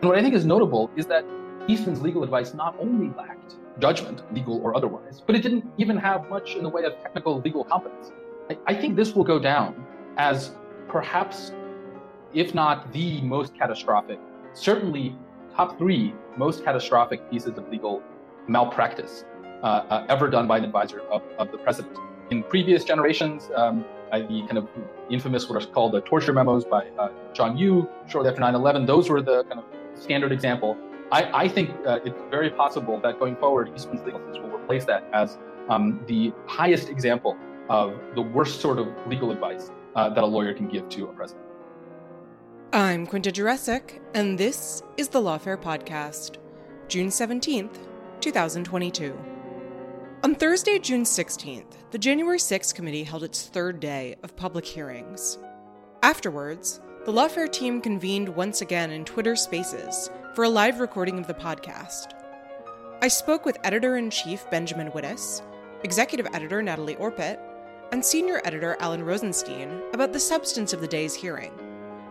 And what I think is notable is that Eastman's legal advice not only lacked judgment, legal or otherwise, but it didn't even have much in the way of technical legal competence. I think this will go down as perhaps, if not the most catastrophic, certainly top three most catastrophic pieces of legal malpractice ever done by an advisor of the president. In previous generations, the kind of infamous what are called the torture memos by John Yoo shortly after 9/11, those were the kind of standard example. I think it's very possible that going forward, Eastman's legal advice will replace that as the highest example of the worst sort of legal advice that a lawyer can give to a president. I'm Quinta Jurecic, and this is the Lawfare Podcast, June 17th, 2022. On Thursday, June 16th, the January 6th committee held its third day of public hearings. Afterwards, the Lawfare team convened once again in Twitter Spaces for a live recording of the podcast. I spoke with Editor-in-Chief Benjamin Wittes, Executive Editor Natalie Orpett, and Senior Editor Alan Rozenshtein about the substance of the day's hearing,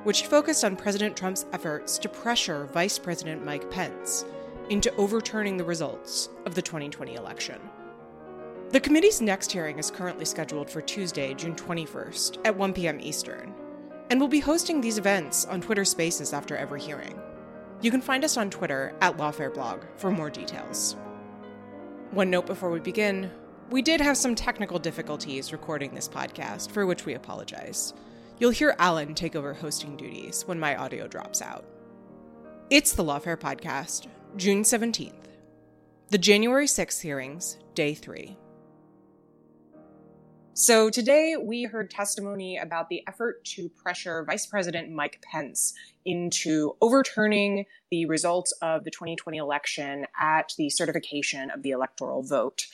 which focused on President Trump's efforts to pressure Vice President Mike Pence into overturning the results of the 2020 election. The committee's next hearing is currently scheduled for Tuesday, June 21st at 1 p.m. Eastern, and we'll be hosting these events on Twitter Spaces after every hearing. You can find us on Twitter at LawfareBlog for more details. One note before we begin, we did have some technical difficulties recording this podcast, for which we apologize. You'll hear Alan take over hosting duties when my audio drops out. It's the Lawfare Podcast, June 17th. The January 6th hearings, Day 3. So today we heard testimony about the effort to pressure Vice President Mike Pence into overturning the results of the 2020 election at the certification of the electoral vote.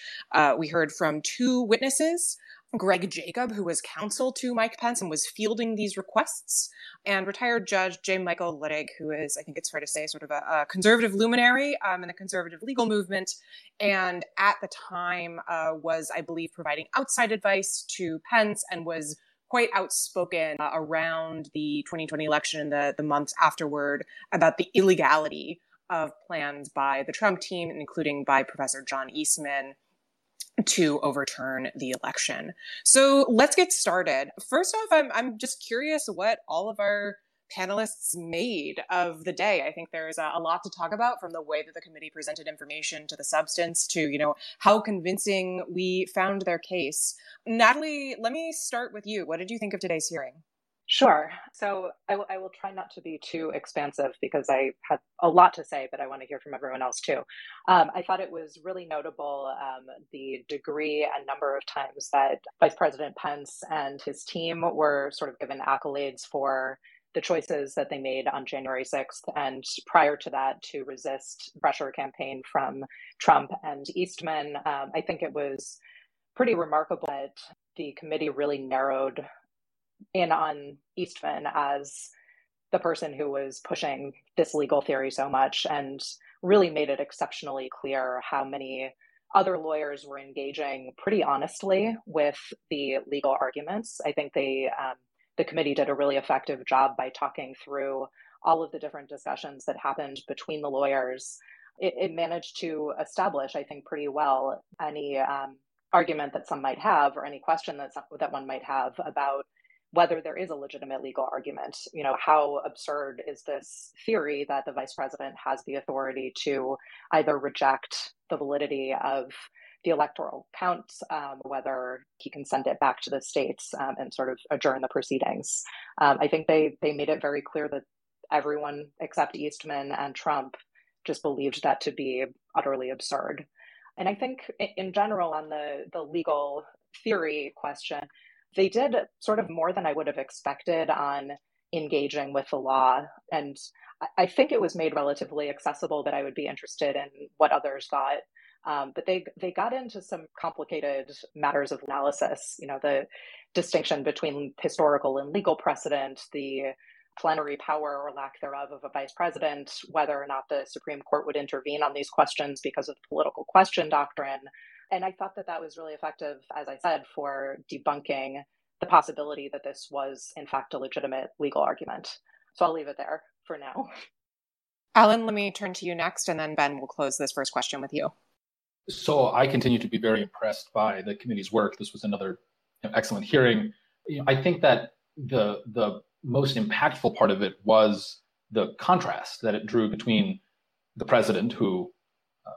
We heard from two witnesses, Greg Jacob, who was counsel to Mike Pence and was fielding these requests, and retired Judge J. Michael Luttig, who is, I think it's fair to say, sort of a conservative luminary in the conservative legal movement, and at the time was, I believe, providing outside advice to Pence and was quite outspoken around the 2020 election and the months afterward about the illegality of plans by the Trump team, including by Professor John Eastman, to overturn the election. So let's get started. First off, I'm just curious what all of our panelists made of the day. I think there's a lot to talk about, from the way that the committee presented information to the substance to, you know, how convincing we found their case. Natalie, let me start with you. What did you think of today's hearing? Sure. So I will try not to be too expansive because I had a lot to say, but I want to hear from everyone else too. I thought it was really notable the degree and number of times that Vice President Pence and his team were sort of given accolades for the choices that they made on January 6th and prior to that to resist pressure campaign from Trump and Eastman. I think it was pretty remarkable that the committee really narrowed in on Eastman as the person who was pushing this legal theory so much, and really made it exceptionally clear how many other lawyers were engaging pretty honestly with the legal arguments. I think the committee did a really effective job by talking through all of the different discussions that happened between the lawyers. It managed to establish, I think, pretty well any argument that some might have, or any question that one might have about whether there is a legitimate legal argument. You know, how absurd is this theory that the vice president has the authority to either reject the validity of the electoral count, whether he can send it back to the states and sort of adjourn the proceedings. I think they made it very clear that everyone except Eastman and Trump just believed that to be utterly absurd. And I think in general on the legal theory question, they did sort of more than I would have expected on engaging with the law. And I think it was made relatively accessible, but I would be interested in what others thought. But they got into some complicated matters of analysis, you know, the distinction between historical and legal precedent, the plenary power or lack thereof of a vice president, whether or not the Supreme Court would intervene on these questions because of the political question doctrine. And I thought that that was really effective, as I said, for debunking the possibility that this was, in fact, a legitimate legal argument. So I'll leave it there for now. Alan, let me turn to you next, and then Ben will close this first question with you. So I continue to be very impressed by the committee's work. This was another excellent hearing. I think that the most impactful part of it was the contrast that it drew between the president, who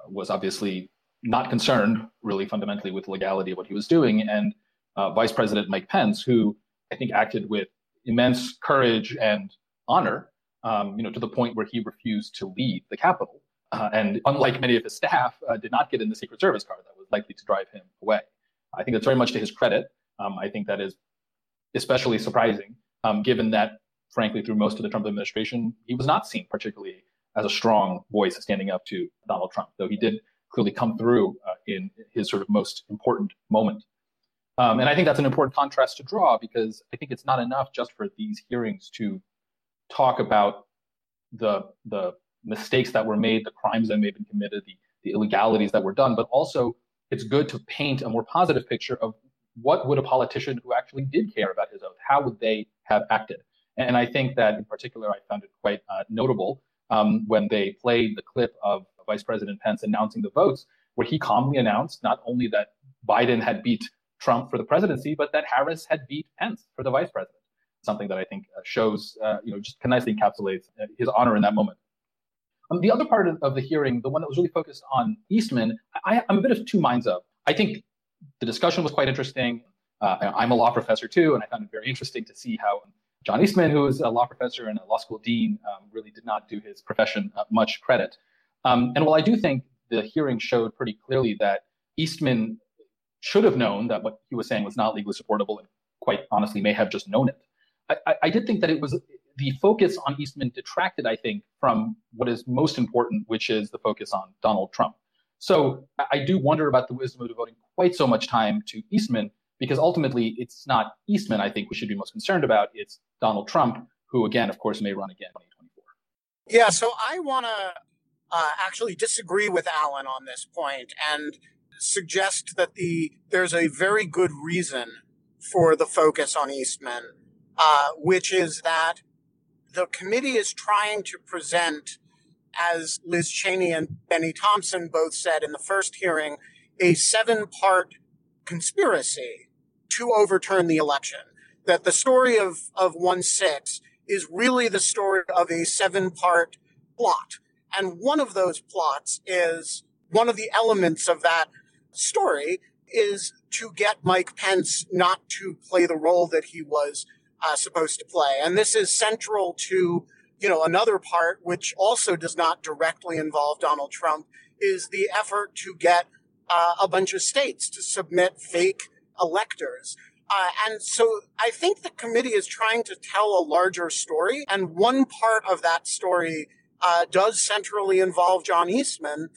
was obviously not concerned really fundamentally with legality of what he was doing, and Vice President Mike Pence, who I think acted with immense courage and honor, to the point where he refused to leave the Capitol. And unlike many of his staff, did not get in the Secret Service car that was likely to drive him away. I think that's very much to his credit. I think that is especially surprising, given that, frankly, through most of the Trump administration, he was not seen particularly as a strong voice standing up to Donald Trump, though he did clearly come through in his sort of most important moment. And I think that's an important contrast to draw, because I think it's not enough just for these hearings to talk about the mistakes that were made, the crimes that may have been committed, the illegalities that were done, but also it's good to paint a more positive picture of what would a politician who actually did care about his oath, how would they have acted? And I think that in particular, I found it quite notable when they played the clip of Vice President Pence announcing the votes, where he calmly announced not only that Biden had beat Trump for the presidency, but that Harris had beat Pence for the vice president, something that I think shows, just nicely encapsulates his honor in that moment. The other part of the hearing, the one that was really focused on Eastman, I'm a bit of two minds of. I think the discussion was quite interesting. I'm a law professor too, and I found it very interesting to see how John Eastman, who is a law professor and a law school dean, really did not do his profession much credit. And while I do think the hearing showed pretty clearly that Eastman should have known that what he was saying was not legally supportable and quite honestly may have just known it, I did think that it was the focus on Eastman detracted, I think, from what is most important, which is the focus on Donald Trump. So I do wonder about the wisdom of devoting quite so much time to Eastman, because ultimately it's not Eastman I think we should be most concerned about. It's Donald Trump, who, again, of course, may run again in 2024. Yeah, so I want to actually disagree with Alan on this point and suggest that there's a very good reason for the focus on Eastman, which is that the committee is trying to present, as Liz Cheney and Benny Thompson both said in the first hearing, a 7-part conspiracy to overturn the election, that the story of 1-6 is really the story of a 7-part plot. And one of those plots is, one of the elements of that story is to get Mike Pence not to play the role that he was supposed to play. And this is central to, another part, which also does not directly involve Donald Trump, is the effort to get a bunch of states to submit fake electors. And so I think the committee is trying to tell a larger story. And one part of that story does centrally involve John Eastman.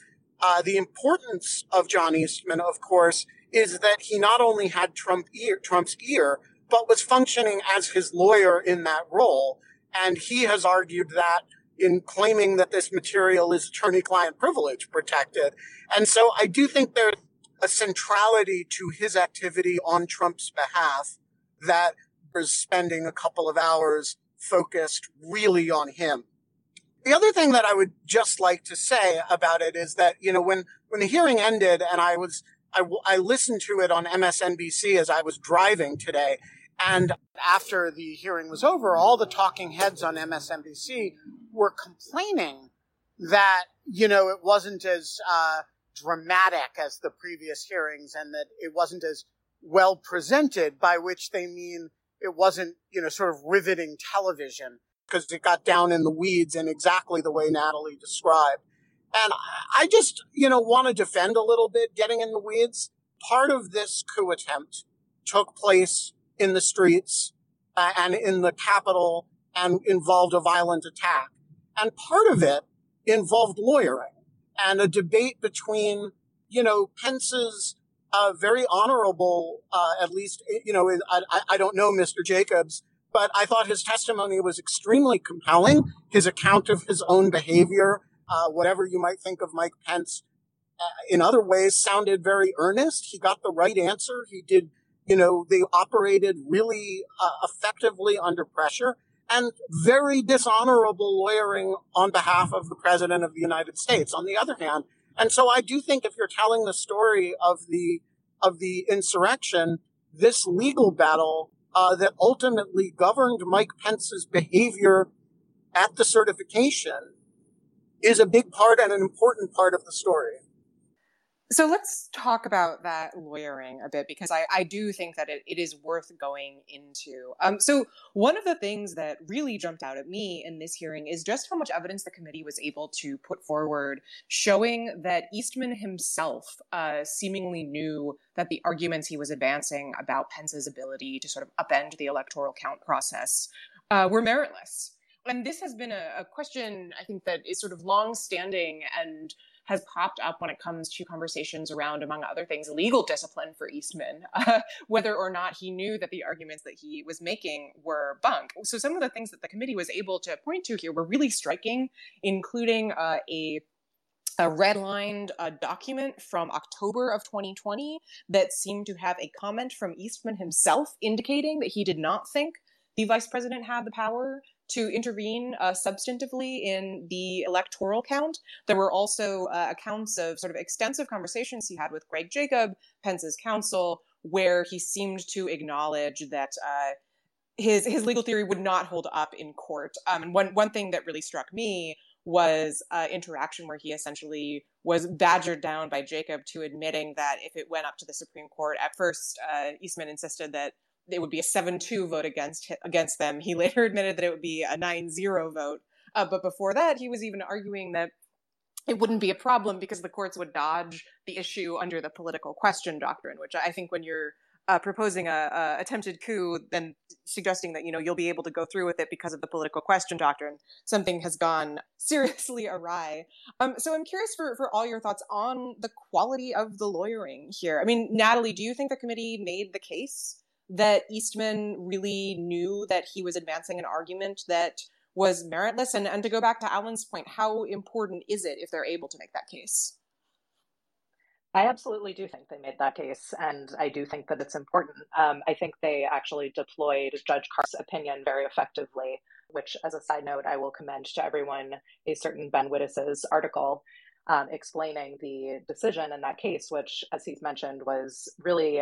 The importance of John Eastman, of course, is that he not only had Trump's ear, but was functioning as his lawyer in that role. And he has argued that in claiming that this material is attorney-client privilege protected. And so I do think there's a centrality to his activity on Trump's behalf that is spending a couple of hours focused really on him. The other thing that I would just like to say about it is that, when the hearing ended and I was I listened to it on MSNBC as I was driving today. And after the hearing was over, all the talking heads on MSNBC were complaining that, you know, it wasn't as dramatic as the previous hearings and that it wasn't as well presented, by which they mean it wasn't, you know, sort of riveting television, because it got down in the weeds in exactly the way Natalie described. And I just, you know, want to defend a little bit getting in the weeds. Part of this coup attempt took place in the streets and in the Capitol and involved a violent attack. And part of it involved lawyering and a debate between, you know, Pence's very honorable, at least, you know, I don't know Mr. Jacobs, but I thought his testimony was extremely compelling. His account of his own behavior, whatever you might think of Mike Pence, in other ways sounded very earnest. He got the right answer. He did, you know, they operated really effectively under pressure, and very dishonorable lawyering on behalf of the president of the United States, on the other hand. And so I do think if you're telling the story of the insurrection, this legal battle that ultimately governed Mike Pence's behavior at the certification is a big part and an important part of the story. So let's talk about that lawyering a bit, because I do think that it is worth going into. So one of the things that really jumped out at me in this hearing is just how much evidence the committee was able to put forward, showing that Eastman himself seemingly knew that the arguments he was advancing about Pence's ability to sort of upend the electoral count process were meritless. And this has been a question, I think, that is sort of longstanding and has popped up when it comes to conversations around, among other things, legal discipline for Eastman, whether or not he knew that the arguments that he was making were bunk. So some of the things that the committee was able to point to here were really striking, including a redlined document from October of 2020 that seemed to have a comment from Eastman himself indicating that he did not think the vice president had the power to intervene substantively in the electoral count. There were also accounts of sort of extensive conversations he had with Greg Jacob, Pence's counsel, where he seemed to acknowledge that his legal theory would not hold up in court. And one thing that really struck me was interaction where he essentially was badgered down by Jacob to admitting that if it went up to the Supreme Court, at first Eastman insisted that it would be a 7-2 vote against them. He later admitted that it would be a 9-0 vote. But before that, he was even arguing that it wouldn't be a problem because the courts would dodge the issue under the political question doctrine, which I think when you're proposing a attempted coup, then suggesting that, you know, you'll be able to go through with it because of the political question doctrine, something has gone seriously awry. So I'm curious for all your thoughts on the quality of the lawyering here. I mean, Natalie, do you think the committee made the case that Eastman really knew that he was advancing an argument that was meritless? And to go back to Alan's point, how important is it if they're able to make that case? I absolutely do think they made that case, and I do think that it's important. I think they actually deployed Judge Carr's opinion very effectively, which, as a side note, I will commend to everyone a certain Ben Wittes's article explaining the decision in that case, which, as he's mentioned, was really,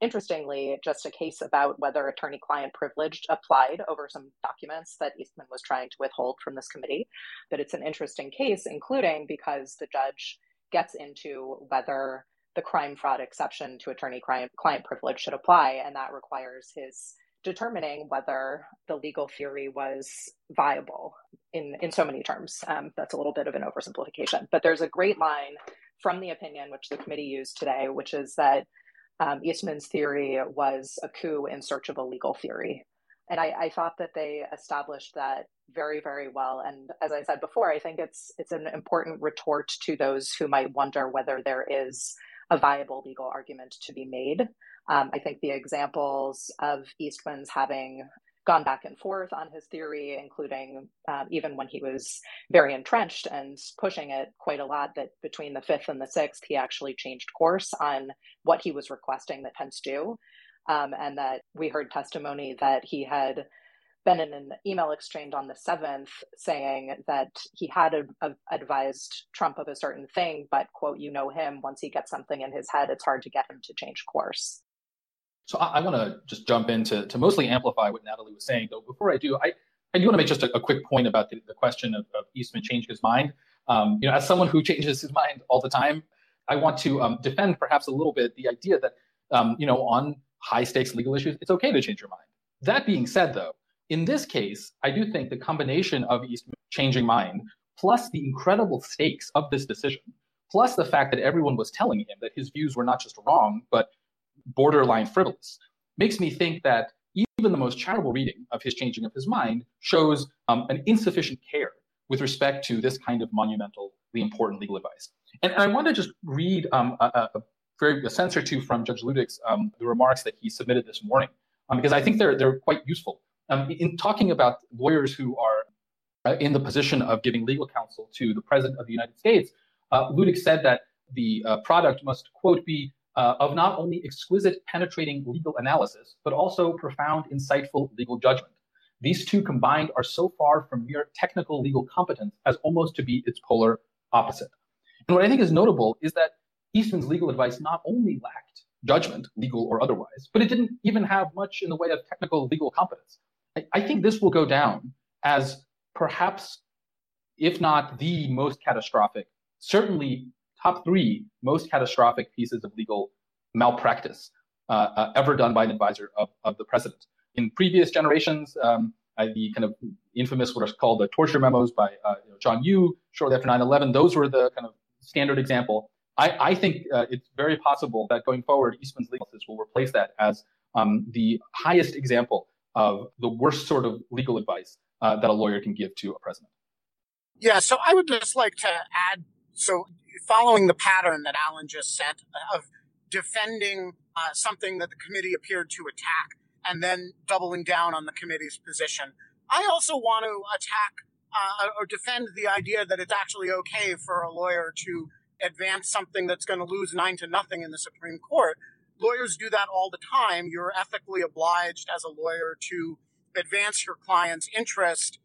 interestingly, just a case about whether attorney-client privilege applied over some documents that Eastman was trying to withhold from this committee. But it's an interesting case, including because the judge gets into whether the crime-fraud exception to attorney-client privilege should apply, and that requires his determining whether the legal theory was viable in so many terms. That's a little bit of an oversimplification. But there's a great line from the opinion, which the committee used today, which is that Eastman's theory was a coup in search of a legal theory. And I thought that they established that very, very well. And as I said before, I think it's an important retort to those who might wonder whether there is a viable legal argument to be made. I think the examples of Eastman's having gone back and forth on his theory, including even when he was very entrenched and pushing it quite a lot, that between the 5th and the 6th, he actually changed course on what he was requesting that Pence do. And that we heard testimony that he had been in an email exchange on the 7th saying that he had advised Trump of a certain thing, but, quote, you know him, once he gets something in his head, it's hard to get him to change course. So I want to just jump in to mostly amplify what Natalie was saying, though. Before I do, I do want to make just a quick point about the question of Eastman changing his mind. As someone who changes his mind all the time, I want to defend perhaps a little bit the idea that, on high stakes legal issues, it's okay to change your mind. That being said, though, in this case, I do think the combination of Eastman changing mind, plus the incredible stakes of this decision, plus the fact that everyone was telling him that his views were not just wrong, but borderline frivolous, makes me think that even the most charitable reading of his changing of his mind shows an insufficient care with respect to this kind of monumentally important legal advice. And I want to just read a sense or two from Judge Luttig's, the remarks that he submitted this morning, because I think they're quite useful. In talking about lawyers who are in the position of giving legal counsel to the President of the United States, Luttig said that the product must, quote, be of not only exquisite, penetrating legal analysis, but also profound, insightful legal judgment. These two combined are so far from mere technical legal competence as almost to be its polar opposite. And what I think is notable is that Eastman's legal advice not only lacked judgment, legal or otherwise, but it didn't even have much in the way of technical legal competence. I think this will go down as perhaps, if not the most catastrophic, certainly top three most catastrophic pieces of legal malpractice ever done by an advisor of the president. In previous generations, the kind of infamous what are called the torture memos by John Yoo shortly after 9/11, those were the kind of standard example. I think it's very possible that going forward, Eastman's legal analysis will replace that as the highest example of the worst sort of legal advice that a lawyer can give to a president. Yeah, so I would just like to add, so following the pattern that Alan just said of defending something that the committee appeared to attack and then doubling down on the committee's position, I also want to attack or defend the idea that it's actually okay for a lawyer to advance something that's going to lose 9-0 in the Supreme Court. Lawyers do that all the time. You're ethically obliged as a lawyer to advance your client's interest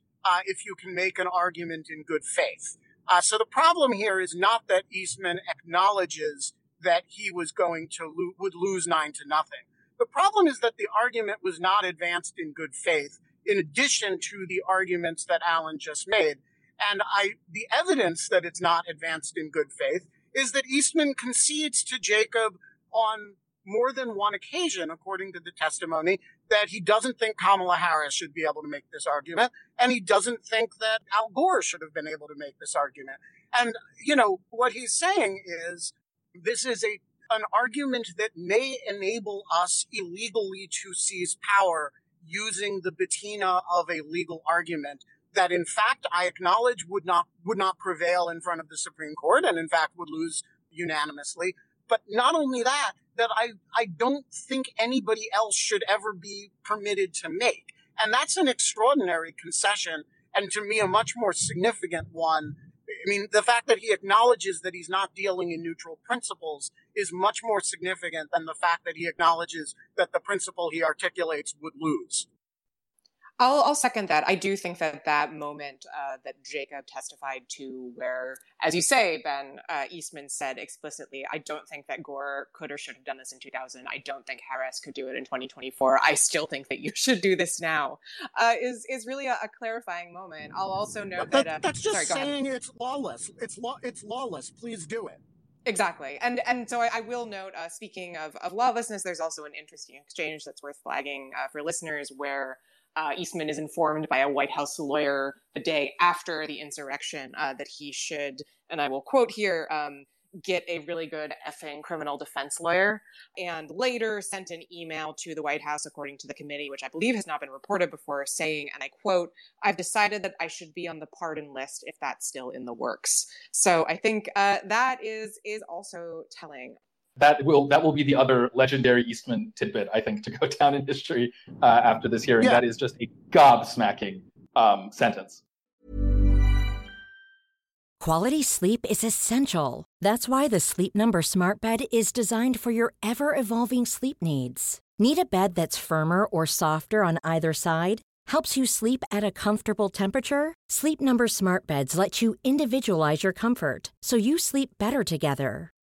if you can make an argument in good faith. So the problem here is not that Eastman acknowledges that he was going to would lose 9-0. The problem is that the argument was not advanced in good faith, in addition to the arguments that Alan just made. And the evidence that it's not advanced in good faith is that Eastman concedes to Jacob on more than one occasion, according to the testimony, that he doesn't think Kamala Harris should be able to make this argument, and he doesn't think that Al Gore should have been able to make this argument. And, what he's saying is this is an argument that may enable us illegally to seize power using the patina of a legal argument that, in fact, I acknowledge would not prevail in front of the Supreme Court and, in fact, would lose unanimously. But not only that, I don't think anybody else should ever be permitted to make. And that's an extraordinary concession, and to me a much more significant one. I mean, the fact that he acknowledges that he's not dealing in neutral principles is much more significant than the fact that he acknowledges that the principle he articulates would lose. I'll second that. I do think that moment that Jacob testified to where, as you say, Ben, Eastman said explicitly, I don't think that Gore could or should have done this in 2000. I don't think Harris could do it in 2024. I still think that you should do this now, is really a clarifying moment. I'll also note that that's just saying it's lawless. It's lawless. Please do it. Exactly. And so I will note, speaking of lawlessness, there's also an interesting exchange that's worth flagging for listeners where Eastman is informed by a White House lawyer the day after the insurrection that he should, and I will quote here, get a really good effing criminal defense lawyer, and later sent an email to the White House, according to the committee, which I believe has not been reported before, saying, and I quote, I've decided that I should be on the pardon list if that's still in the works. So I think that is also telling. That will be the other legendary Eastman tidbit, I think, to go down in history after this hearing. Yeah. That is just a gobsmacking sentence. Quality sleep is essential. That's why the Sleep Number Smart Bed is designed for your ever-evolving sleep needs. Need a bed that's firmer or softer on either side? Helps you sleep at a comfortable temperature? Sleep Number smart beds let you individualize your comfort, so you sleep better together.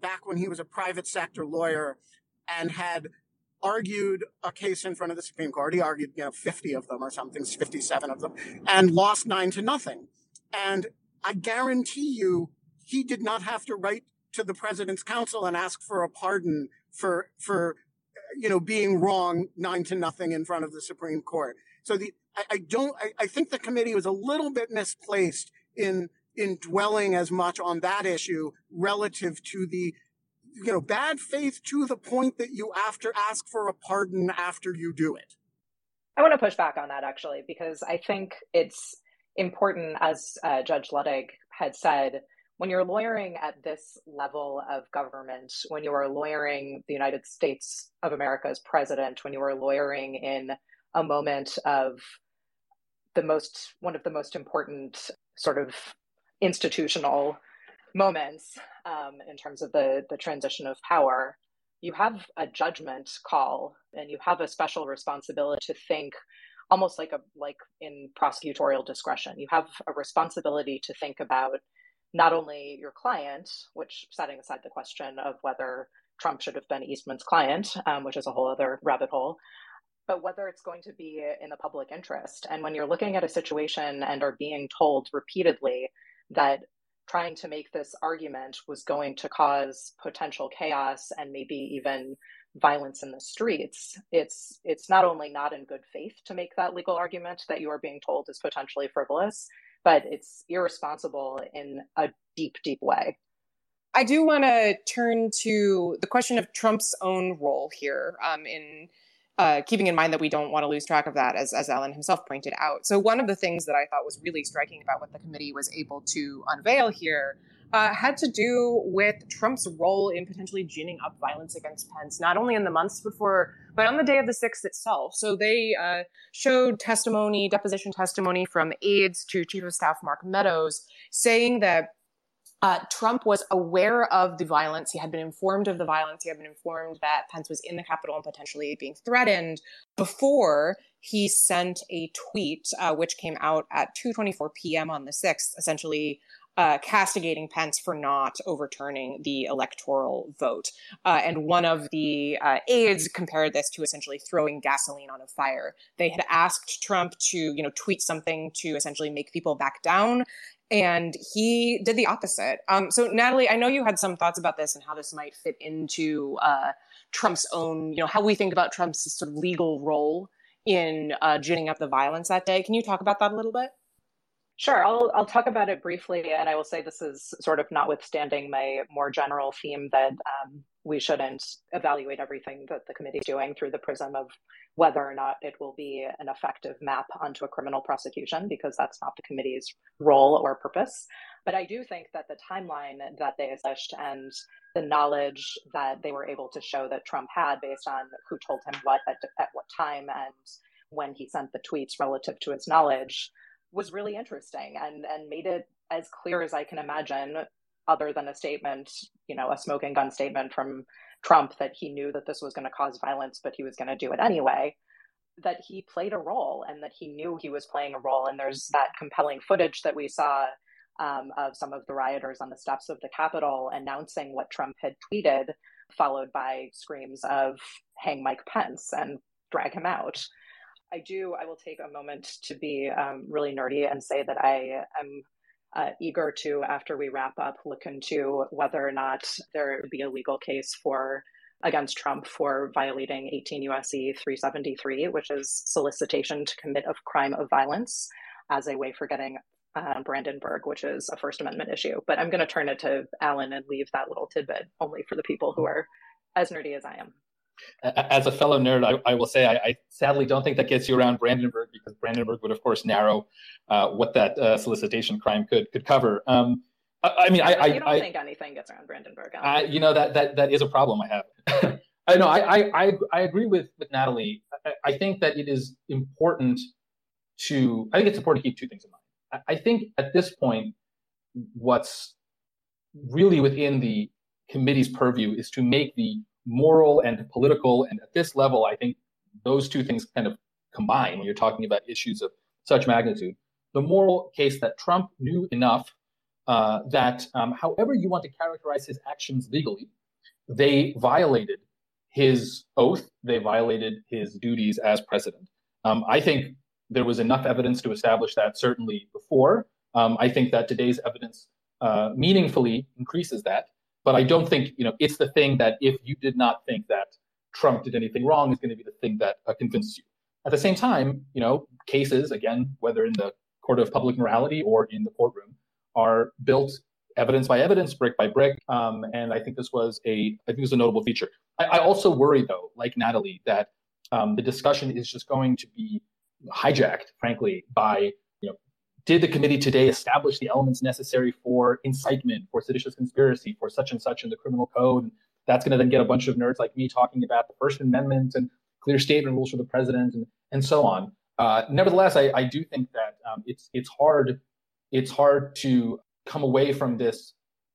back when he was a private sector lawyer and had argued a case in front of the Supreme Court. He argued, 50 of them or something, 57 of them, and lost 9-0. And I guarantee you he did not have to write to the president's counsel and ask for a pardon for being wrong 9-0 in front of the Supreme Court. So I think the committee was a little bit misplaced in dwelling as much on that issue relative to the, bad faith to the point that you ask for a pardon after you do it. I want to push back on that actually, because I think it's important, as Judge Luttig had said, when you're lawyering at this level of government, when you are lawyering the United States of America's president, when you are lawyering in a moment of one of the most important sort of institutional moments in terms of the transition of power, you have a judgment call and you have a special responsibility to think almost like in prosecutorial discretion. You have a responsibility to think about not only your client, which setting aside the question of whether Trump should have been Eastman's client, which is a whole other rabbit hole, but whether it's going to be in the public interest. And when you're looking at a situation and are being told repeatedly that trying to make this argument was going to cause potential chaos and maybe even violence in the streets, it's not only not in good faith to make that legal argument that you are being told is potentially frivolous, but it's irresponsible in a deep, deep way. I do want to turn to the question of Trump's own role here keeping in mind that we don't want to lose track of that, as Alan himself pointed out. So one of the things that I thought was really striking about what the committee was able to unveil here had to do with Trump's role in potentially ginning up violence against Pence, not only in the months before, but on the day of the 6th itself. So they showed deposition testimony from aides to Chief of Staff Mark Meadows, saying that Trump was aware of the violence. He had been informed of the violence. He had been informed that Pence was in the Capitol and potentially being threatened before he sent a tweet, which came out at 2:24 p.m. on the 6th, essentially castigating Pence for not overturning the electoral vote. And one of the aides compared this to essentially throwing gasoline on a fire. They had asked Trump to, tweet something to essentially make people back down, and he did the opposite. So, Natalie, I know you had some thoughts about this and how this might fit into Trump's own, how we think about Trump's sort of legal role in ginning up the violence that day. Can you talk about that a little bit? Sure. I'll talk about it briefly. And I will say this is sort of notwithstanding my more general theme that we shouldn't evaluate everything that the committee is doing through the prism of whether or not it will be an effective map onto a criminal prosecution, because that's not the committee's role or purpose. But I do think that the timeline that they established and the knowledge that they were able to show that Trump had based on who told him what at what time and when he sent the tweets relative to his knowledge was really interesting and made it as clear as I can imagine, other than a statement, a smoking gun statement from Trump that he knew that this was going to cause violence, but he was going to do it anyway, that he played a role and that he knew he was playing a role. And there's that compelling footage that we saw of some of the rioters on the steps of the Capitol announcing what Trump had tweeted, followed by screams of hang Mike Pence and drag him out. I will take a moment to be really nerdy and say that I am eager to, after we wrap up, look into whether or not there would be a legal case for against Trump for violating 18 U.S.C. 373, which is solicitation to commit a crime of violence as a way for getting Brandenburg, which is a First Amendment issue. But I'm going to turn it to Alan and leave that little tidbit only for the people who are as nerdy as I am. As a fellow nerd, I will say I sadly don't think that gets you around Brandenburg, because Brandenburg would, of course, narrow what that solicitation crime could cover. I think anything gets around Brandenburg. That is a problem I have. I agree with Natalie. I think that it is important to. I think it's important to keep two things in mind. I think at this point, what's really within the committee's purview is to make the moral and political, and at this level, I think those two things kind of combine when you're talking about issues of such magnitude. The moral case that Trump knew enough that however you want to characterize his actions legally, they violated his oath, they violated his duties as president. I think there was enough evidence to establish that certainly before. I think that today's evidence meaningfully increases that. But I don't think, it's the thing that if you did not think that Trump did anything wrong is going to be the thing that convinces you. At the same time, cases, again, whether in the court of public morality or in the courtroom, are built evidence by evidence, brick by brick. And I think this was a notable feature. I also worry, though, like Natalie, that the discussion is just going to be hijacked, frankly, by did the committee today establish the elements necessary for incitement, for seditious conspiracy, for such and such in the criminal code? That's going to then get a bunch of nerds like me talking about the First Amendment and clear statement rules for the president and so on. Nevertheless, I do think that it's hard to come away from this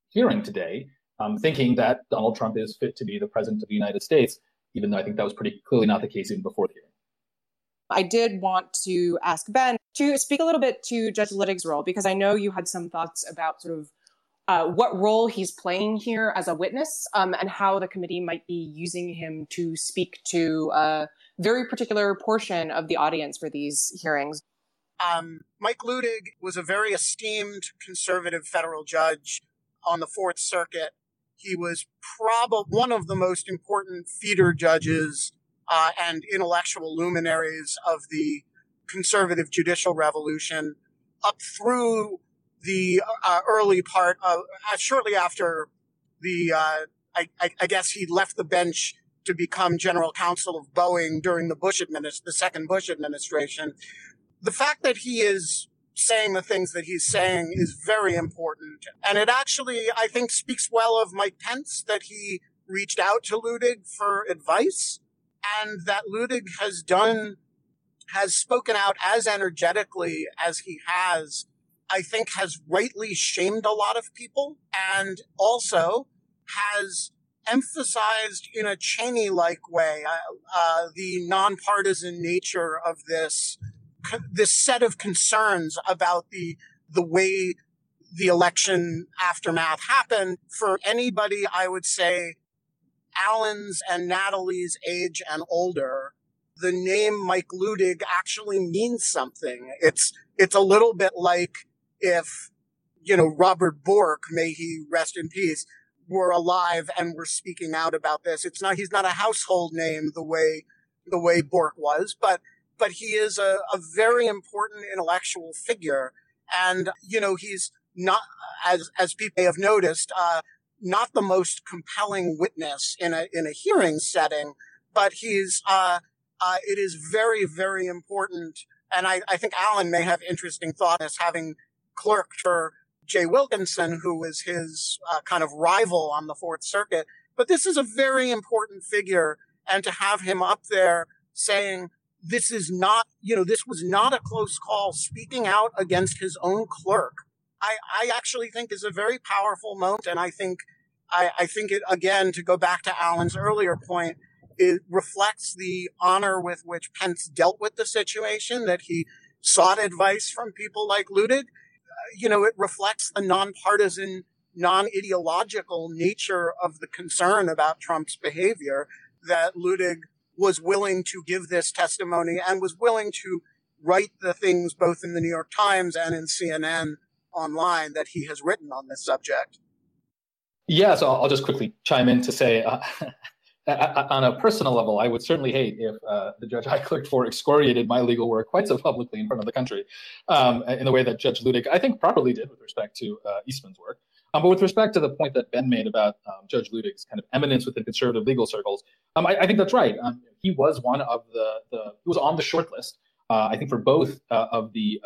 hearing today thinking that Donald Trump is fit to be the president of the United States, even though I think that was pretty clearly not the case even before the hearing. I did want to ask Ben to speak a little bit to Judge Luttig's role, because I know you had some thoughts about sort of what role he's playing here as a witness and how the committee might be using him to speak to a very particular portion of the audience for these hearings. Mike Luttig was a very esteemed conservative federal judge on the Fourth Circuit. He was probably one of the most important feeder judges and intellectual luminaries of the conservative judicial revolution up through the early part of, shortly after the, I guess he left the bench to become general counsel of Boeing during the the second Bush administration. The fact that he is saying the things that he's saying is very important. And it actually, I think, speaks well of Mike Pence that he reached out to Luttig for advice. And that Luttig has spoken out as energetically as he has, I think has rightly shamed a lot of people, and also has emphasized in a Cheney-like way the nonpartisan nature of this set of concerns about the way the election aftermath happened. For anybody, I would say, Alan's and Natalie's age and older, the name Mike Luttig actually means something. It's a little bit like if, Robert Bork, may he rest in peace, were alive and were speaking out about this. He's not a household name the way Bork was, but he is a very important intellectual figure. And, he's not, as people may have noticed, not the most compelling witness in a hearing setting, but he's it is very, very important. And I think Alan may have interesting thought as having clerked for Jay Wilkinson, who was his kind of rival on the Fourth Circuit. But this is a very important figure, and to have him up there saying this is not, this was not a close call, speaking out against his own clerk, I actually think is a very powerful moment. And I think it, again, to go back to Alan's earlier point, it reflects the honor with which Pence dealt with the situation, that he sought advice from people like Luttig. It reflects the nonpartisan, non-ideological nature of the concern about Trump's behavior, that Luttig was willing to give this testimony and was willing to write the things both in the New York Times and in CNN online that he has written on this subject. Yeah, so I'll just quickly chime in to say, on a personal level, I would certainly hate if the judge I clicked for excoriated my legal work quite so publicly in front of the country in the way that Judge Luttig, I think, properly did with respect to Eastman's work. But with respect to the point that Ben made about Judge Luttig's kind of eminence within conservative legal circles, I think that's right. He was one of he was on the short list, I think, for both of the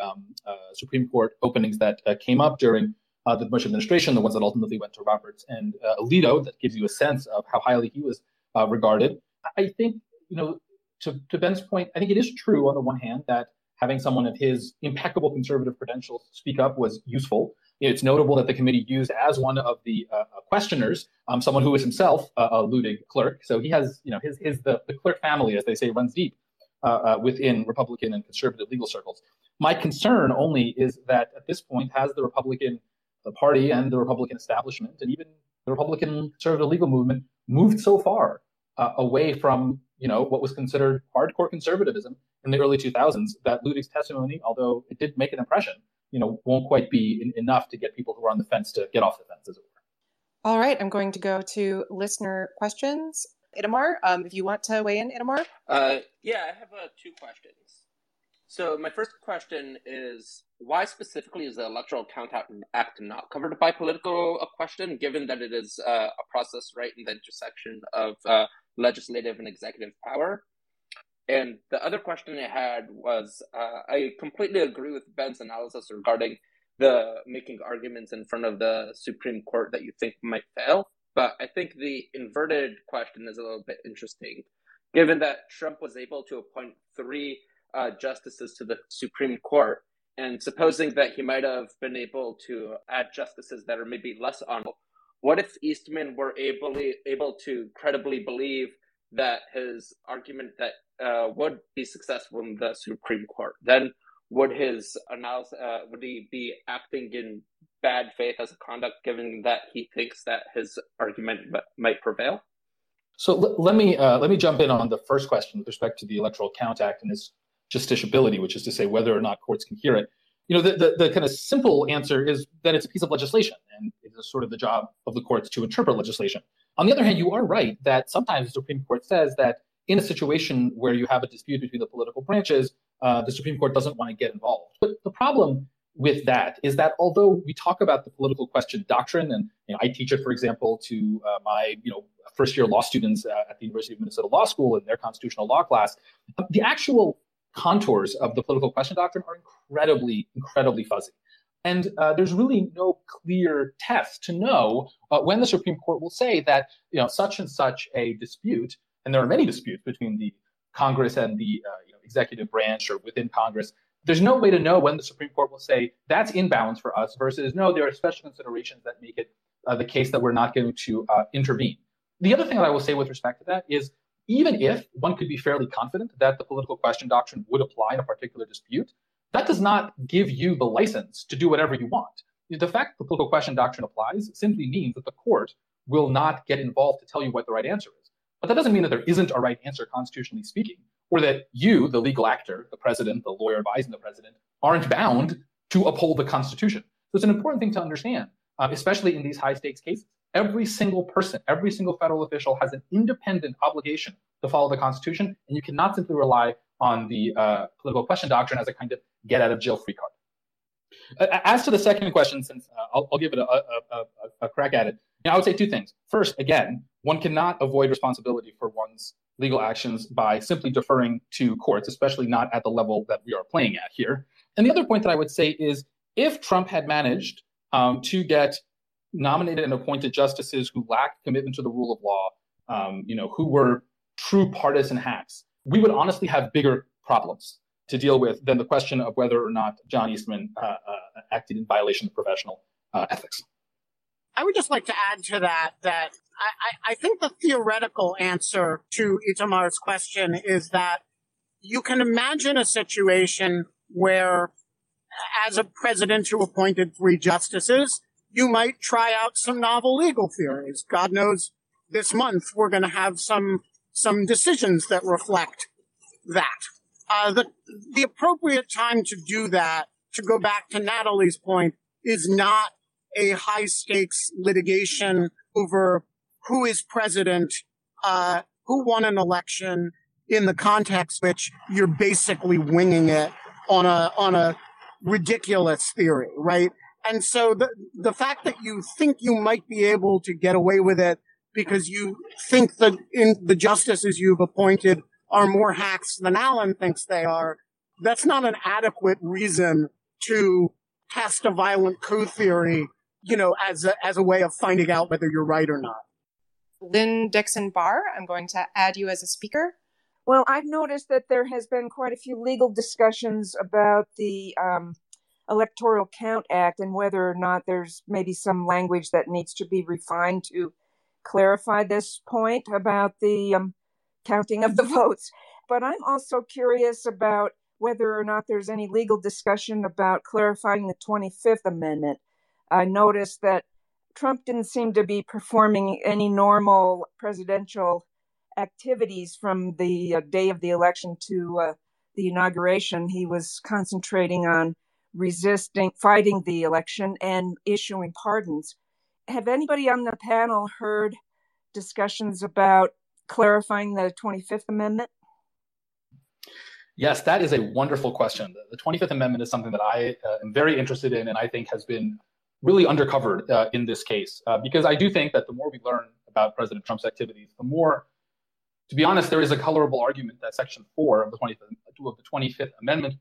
Supreme Court openings that came up during the Bush administration, the ones that ultimately went to Roberts and Alito. That gives you a sense of how highly he was regarded. I think, you know, to Ben's point, I think it is true on the one hand that having someone of his impeccable conservative credentials speak up was useful. It's notable that the committee used as one of the questioners someone who is himself a Luttig clerk. So he has, you know, the clerk family, as they say, runs deep within Republican and conservative legal circles. My concern only is that at this point, has the Republican Party and the Republican establishment and even the Republican conservative legal movement moved so far away from, you know, what was considered hardcore conservatism in the early 2000s that Luttig's testimony, although it did make an impression, you know, won't quite be enough to get people who are on the fence to get off the fence, as it were. All right, I'm going to go to listener questions. Itamar, if you want to weigh in, Itamar. Yeah, I have two questions. So my first question is, why specifically is the Electoral Count Act not covered by political question, given that it is a process right in the intersection of legislative and executive power? And the other question I had was, I completely agree with Ben's analysis regarding the making arguments in front of the Supreme Court that you think might fail. But I think the inverted question is a little bit interesting, given that Trump was able to appoint three justices to the Supreme Court. And supposing that he might have been able to add justices that are maybe less honorable, what if Eastman were able to credibly believe that his argument that would be successful in the Supreme Court? Then would his analysis would he be acting in bad faith as a conduct, given that he thinks that his argument might prevail? So let me jump in on the first question with respect to the Electoral Count Act and its justiciability, which is to say whether or not courts can hear it. You know, the kind of simple answer is that it's a piece of legislation, and it is sort of the job of the courts to interpret legislation. On the other hand, you are right that sometimes the Supreme Court says that in a situation where you have a dispute between the political branches, the Supreme Court doesn't want to get involved. But the problem with that is that although we talk about the political question doctrine, and you know, I teach it, for example, to my first-year law students at the University of Minnesota Law School in their constitutional law class, the actual contours of the political question doctrine are incredibly fuzzy. And there's really no clear test to know when the Supreme Court will say that, you know, such and such a dispute, and there are many disputes between the Congress and the executive branch or within Congress, there's no way to know when the Supreme Court will say that's in balance for us versus, no, there are special considerations that make it the case that we're not going to intervene. The other thing that I will say with respect to that is, even if one could be fairly confident that the political question doctrine would apply in a particular dispute, that does not give you the license to do whatever you want. The fact that the political question doctrine applies simply means that the court will not get involved to tell you what the right answer is. But that doesn't mean that there isn't a right answer constitutionally speaking, or that you, the legal actor, the president, the lawyer advising the president, aren't bound to uphold the Constitution. So it's an important thing to understand, especially in these high-stakes cases. Every single person, every single federal official has an independent obligation to follow the Constitution, and you cannot simply rely on the political question doctrine as a kind of get-out-of-jail-free card. As to the second question, since I'll give it a crack at it, I would say two things. First, again, one cannot avoid responsibility for one's legal actions by simply deferring to courts, especially not at the level that we are playing at here. And the other point that I would say is, if Trump had managed to get nominated and appointed justices who lacked commitment to the rule of law, who were true partisan hacks, we would honestly have bigger problems to deal with than the question of whether or not John Eastman acted in violation of professional ethics. I would just like to add to that I think the theoretical answer to Itamar's question is that you can imagine a situation where, as a president who appointed three justices, you might try out some novel legal theories. God knows this month we're going to have some decisions that reflect that. The appropriate time to do that, to go back to Natalie's point, is not a high stakes litigation over who is president, who won an election, in the context which you're basically winging it on a ridiculous theory, right? And so the fact that you think you might be able to get away with it because you think that the justices you've appointed are more hacks than Alan thinks they are, that's not an adequate reason to test a violent coup theory, you know, as a way of finding out whether you're right or not. Lynn Dixon Barr, I'm going to add you as a speaker. Well, I've noticed that there has been quite a few legal discussions about the Electoral Count Act and whether or not there's maybe some language that needs to be refined to clarify this point about the counting of the votes. But I'm also curious about whether or not there's any legal discussion about clarifying the 25th Amendment. I noticed that Trump didn't seem to be performing any normal presidential activities from the day of the election to the inauguration. He was concentrating on fighting the election and issuing pardons. Have anybody on the panel heard discussions about clarifying the 25th Amendment? Yes, that is a wonderful question. The 25th Amendment is something that I am very interested in and I think has been really undercovered in this case, because I do think that the more we learn about President Trump's activities, the more, to be honest, there is a colorable argument that Section 4 of the 25th Amendment,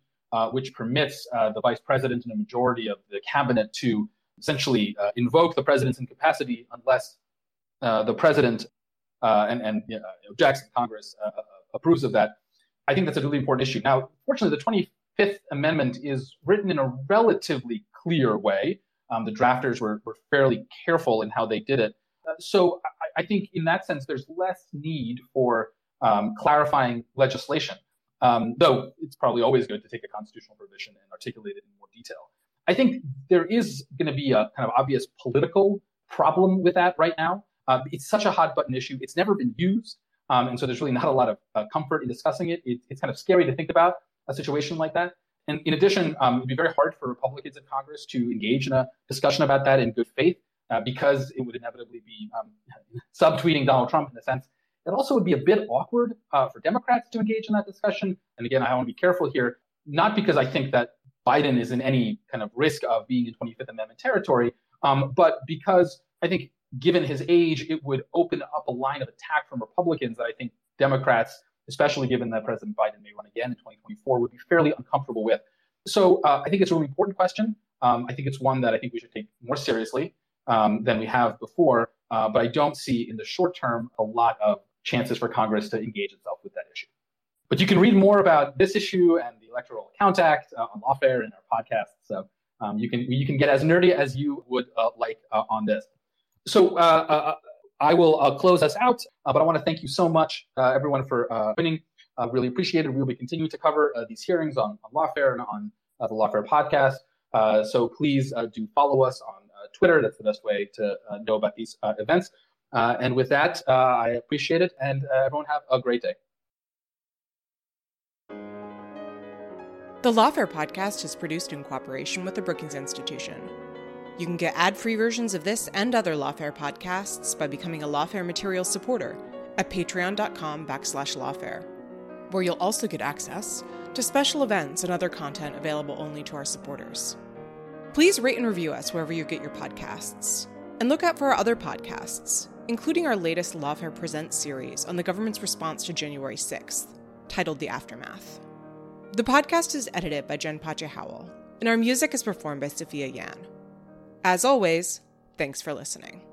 which permits the vice president and a majority of the cabinet to essentially invoke the president's incapacity unless the president and objects and Congress approves of that. I think that's a really important issue. Now, fortunately, the 25th Amendment is written in a relatively clear way. The drafters were fairly careful in how they did it. So I think in that sense, there's less need for clarifying legislation, though it's probably always good to take a constitutional provision and articulate it in more detail. I think there is going to be a kind of obvious political problem with that right now. It's such a hot button issue. It's never been used. And so there's really not a lot of comfort in discussing it. It's kind of scary to think about a situation like that. And in addition, it'd be very hard for Republicans in Congress to engage in a discussion about that in good faith, because it would inevitably be subtweeting Donald Trump in a sense. It also would be a bit awkward for Democrats to engage in that discussion. And again, I want to be careful here, not because I think that Biden is in any kind of risk of being in 25th Amendment territory, but because I think given his age, it would open up a line of attack from Republicans that I think Democrats, especially given that President Biden may run again in 2024, would be fairly uncomfortable with. So I think it's a really important question. I think it's one that I think we should take more seriously than we have before. But I don't see in the short term a lot of chances for Congress to engage itself with that issue. But you can read more about this issue and the Electoral Count Act on Lawfare and our podcast. So you can get as nerdy as you would like on this. So I will close us out, but I want to thank you so much, everyone, for joining. Really appreciate it. We'll be continuing to cover these hearings on Lawfare and on the Lawfare podcast. So please do follow us on Twitter. That's the best way to know about these events. And with that, I appreciate it. And everyone have a great day. The Lawfare podcast is produced in cooperation with the Brookings Institution. You can get ad-free versions of this and other Lawfare podcasts by becoming a Lawfare Materials supporter at patreon.com/Lawfare, where you'll also get access to special events and other content available only to our supporters. Please rate and review us wherever you get your podcasts. And look out for our other podcasts, including our latest Lawfare Presents series on the government's response to January 6th, titled The Aftermath. The podcast is edited by Jen Pacha-Howell, and our music is performed by Sophia Yan. As always, thanks for listening.